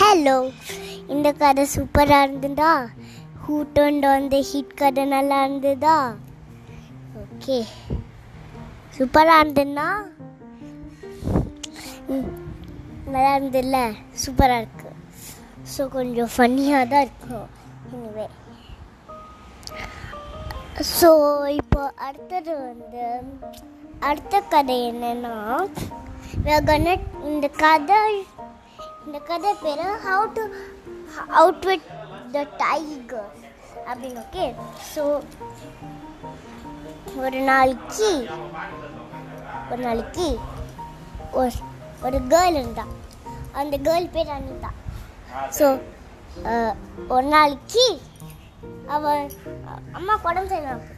Hello, இந்த கதை சூப்பராக இருந்ததா? Who turned on the heat கதை நல்லா இருந்ததா? ஓகே, சூப்பராக இருந்ததுன்னா நல்லா இருந்ததில்ல, சூப்பராக இருக்குது. ஸோ கொஞ்சம் ஃபன்னியாக தான் இருக்கும். எனவே ஸோ இப்போ அடுத்தது வந்து அடுத்த கதை என்னென்னா, இந்த கதை பேர் how to outwit the tiger அப்படின்னு. ஓகே, ஸோ ஒரு நாளைக்கு ஒரு கேர்ள் இருந்தா. அந்த கேர்ள் பேர் அனிதா. ஸோ ஒரு நாளைக்கு அவள் அம்மா உடம்பு செய்யலாம்.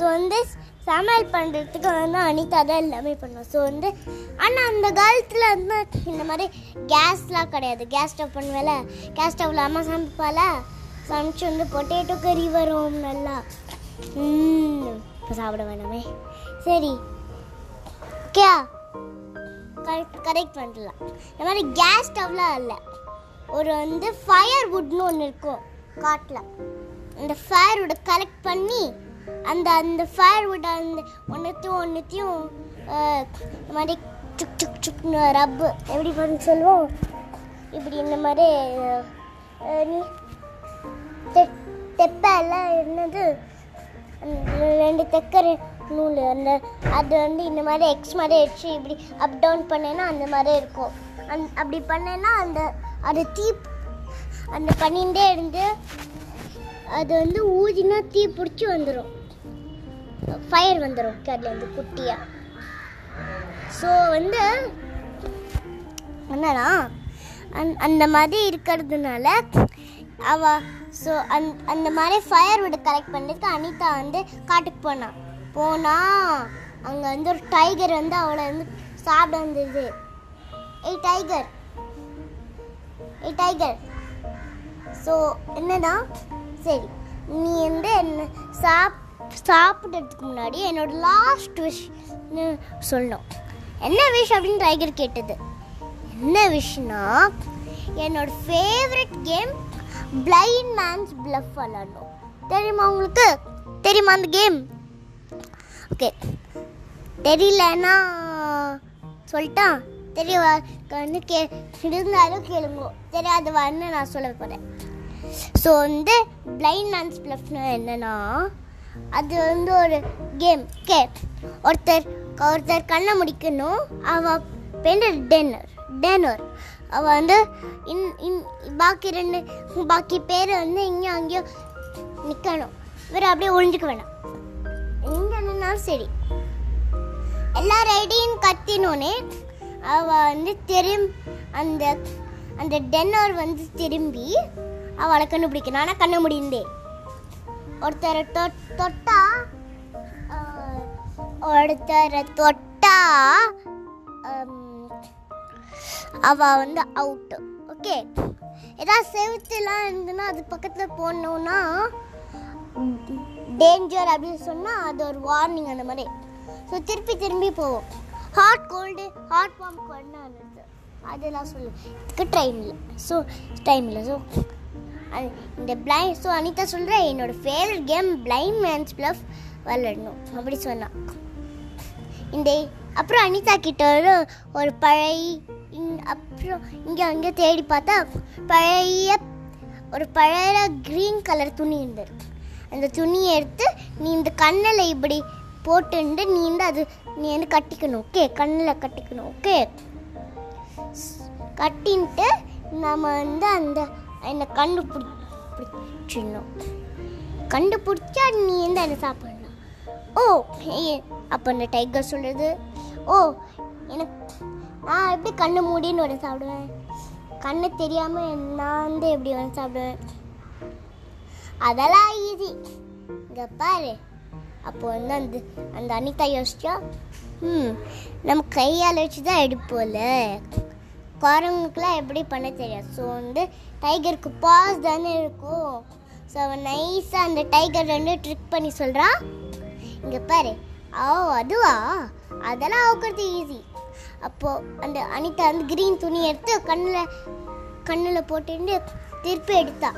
ஸோ வந்து சமையல் பண்ணுறதுக்கு வந்து அனிதா தான் எல்லாமே பண்ணுவோம். ஸோ வந்து ஆனால் அந்த காலத்தில் வந்து இந்த மாதிரி கேஸ்லாம் கிடையாது. கேஸ் ஸ்டவ் பண்ணுவேல, கேஸ் ஸ்டவ்வில் அம்மா சமைப்பால, சமைச்சு வந்து பொட்டேட்டோ கறி வரும் நல்லா. இப்போ சாப்பிட வேணாமே, சரி ஓகே கரெக்ட் பண்ணலாம். இந்த மாதிரி கேஸ் ஸ்டவ்லாம் இல்லை, ஒரு வந்து ஃபயர்வுட்னு ஒன்று இருக்கும் காட்டில். அந்த ஃபயர்வுட்டை கலெக்ட் பண்ணி அந்த அந்த ஃபயர்வுட் அந்த ஒன்றுத்தையும் இந்த மாதிரி சுக் சுக் சுக்னு ரப்பு எப்படி பண்ணி சொல்லுவோம், இப்படி இந்த மாதிரி தெப்பெல்லாம் என்னது ரெண்டு தெக்கரை நூல் அந்த அது வந்து இந்த மாதிரி எக்ஸ் மாதிரி வச்சு இப்படி அப் டவுன் பண்ணேன்னா அந்த மாதிரி இருக்கும். அப்படி பண்ணேன்னா அந்த அது தீ அந்த பண்ணிகிட்டே இருந்து அது வந்து ஊதினா தீ பிடிச்சி வந்துடும், ஃபயர் வந்துடும் அதுலேருந்து குட்டியாக. ஸோ வந்து என்னன்னா அந்த மாதிரி இருக்கிறதுனால அவள் ஸோ அந்த மாதிரி ஃபயர்வுட் கலெக்ட் பண்ணிட்டு அனிதா வந்து காட்டுக்கு போனால் அங்கே வந்து ஒரு டைகர் வந்து அவளை வந்து சாப்பிட வந்தது. ஏய் டைகர், ஸோ என்னன்னா சரி நீ வந்து என்ன சாப்பிட்றதுக்கு முன்னாடி என்னோட லாஸ்ட் விஷ்னு சொல்லணும். என்ன விஷ் அப்படின்னு டைகர் கேட்டது. என்ன விஷ்னா என்னோட favourite game blind man's bluff விளாடணும். தெரியுமா உங்களுக்கு? தெரியுமா அந்த கேம்? ஓகே, தெரியலன்னா சொல்லிட்டா தெரிய வந்து இருந்தாலும் கேளுங்க, தெரியாது வரணும்னு நான் சொல்ல போகிறேன். ஸோ வந்து பிளைண்ட் மேன்ஸ் பிளஃப்னா என்னன்னா அது வந்து ஒரு கேம். ஓகே, ஒருத்தர் கண்ணை முடிக்கணும். அவள் பேர் டெனர். அவள் வந்து பாக்கி பேர் வந்து இங்கேயும் அங்கேயும் நிற்கணும். இவர் அப்படியே ஒழிஞ்சிக்க வேணாம், எங்கே நின்னாலும் சரி. எல்லா ரைடியும் கத்தினோன்னே அவள் வந்து அந்த டென்னர் வந்து திரும்பி அவளை கண்டுபிடிக்கணும். ஆனால் கண்ண முடிந்தே ஒருத்தரை தொட்டா அவள் வந்து அவுட்டு. ஓகே, ஏதாவது செவுத்துலாம் இருந்துன்னா அது பக்கத்தில் போனோன்னா டேஞ்சர் அப்படின்னு சொன்னால் அது ஒரு வார்னிங் அந்த மாதிரி. ஸோ திரும்பி போவோம். ஹாட் பம்ப் கொண்டாடுறது அதெல்லாம் சொல்லு, இதுக்கு டைம் இல்லை. ஸோ இந்த பிளைண்ட் ஸோ அனிதா சொல்கிறேன் என்னோடய favourite game blind man's bluff விளையாடணும் அப்படி சொன்னான். அப்புறம் அனிதா கிட்ட ஒரு அப்புறம் இங்கே தேடி பார்த்தா ஒரு பழைய க்ரீன் கலர் துணி இருந்திருக்கு. அந்த துணியை எடுத்து நீ இந்த கண்ணில் இப்படி போட்டுண்டு நீ வந்து கட்டிக்கணும். ஓகே, கண்ணில் கட்டிக்கணும். ஓகே, கட்டின்ட்டு நம்ம வந்து என்னை கண்டுபிடிச்சிடணும். கண்டுபிடிச்சா நீ வந்து என்னை சாப்பிடணும். ஓ, அப்போ இந்த டைகர் சொல்கிறது, ஓ எனக்கு நான் எப்படி கண்ணு மூடின்னு ஒன்று சாப்பிடுவேன், கண்ணு தெரியாமல் நான் வந்து எப்படி ஒன்று சாப்பிடுவேன், அதெல்லாம் ஈஸி. இங்கே பாரு, அப்போ வந்து அந்த அனிதா யோசிச்சா நம்ம கையால் வச்சு தான் எடுப்போம்ல, குரங்குக்கெலாம் எப்படி பண்ண தெரியாது. ஸோ வந்து டைகருக்கு பாஸ் தானே இருக்கும். ஸோ அவன் நைஸாக அந்த டைகர் வந்து ட்ரிக் பண்ணி சொல்கிறான், இங்கே பாரு, அதுவா அதெல்லாம் ஆக்குறது ஈஸி, அப்போது அந்த அனிதா வந்து கிரீன் துணி எடுத்து கண்ணில் போட்டு திருப்பி எடுத்தா,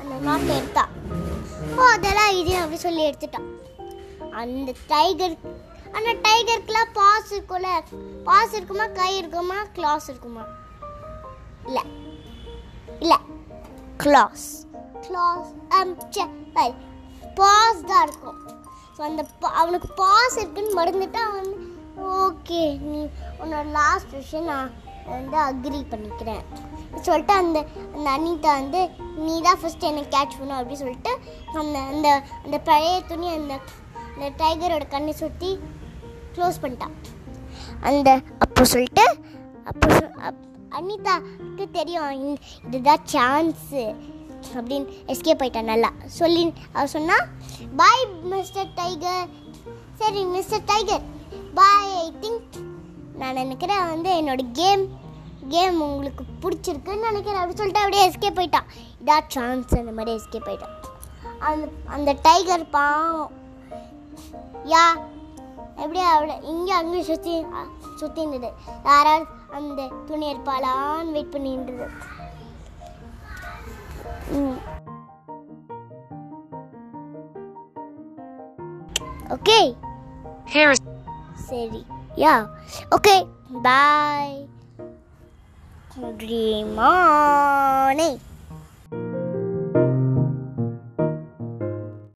அந்த நாட்டை எடுத்தா. ஓ அதெல்லாம் இது அப்படி சொல்லி எடுத்துட்டான். அந்த டைகர், அந்த டைகருக்குலாம் பாஸ் இருக்கும்ல, பாஸ் இருக்குமா, கை இருக்குமா, கிளாஸ் இருக்குமா? இல்லை இல்லை கிளாஸ் கிளாஸ் பாஸ் தான் இருக்கும். ஸோ அந்த அவனுக்கு பாஸ் இருக்குன்னு மறந்துட்டு அவன் வந்து ஓகே நீ உன்னோட லாஸ்ட் விஷயம் நான் வந்து அக்ரி பண்ணிக்கிறேன் சொல்லிட்டு அந்த அனிதா வந்து நீ தான் ஃபஸ்ட்டு எனக்கு கேட்ச் பண்ணும் அப்படின்னு சொல்லிட்டு அந்த அந்த அந்த பழைய துணி அந்த அந்த டைகரோட கண்ணை சுற்றி க்ளோஸ் பண்ணிட்டான். அந்த அப்போ சொல்லிட்டு அப்போ அனிதாவுக்கு தெரியும் இதுதான் சான்ஸு அப்படின்னு எஸ்கேப் ஆகிட்டான். நல்லா சொல்லி அவர் சொன்னால் பாய் மிஸ்டர் டைகர். சரி mister tiger bye, I think நான் நினைக்கிறேன் வந்து என்னோடய கேம் உங்களுக்கு பிடிச்சிருக்குன்னு நினைக்கிறேன் அப்படின்னு சொல்லிட்டு அப்படியே எஸ்கேப் ஆகிட்டான். இதான் சான்ஸ் அந்த மாதிரி எஸ்கேப் ஆகிட்டான். அந்த டைகர் பாவம் யா எப்படியா அவளை இங்கே அங்கேயும் சுற்றி இருந்தது. யாராவது அந்த துணி இருப்பாளான்னு வெயிட் பண்ணின்றது. ஓகே சரி yeah okay bye. Dream on.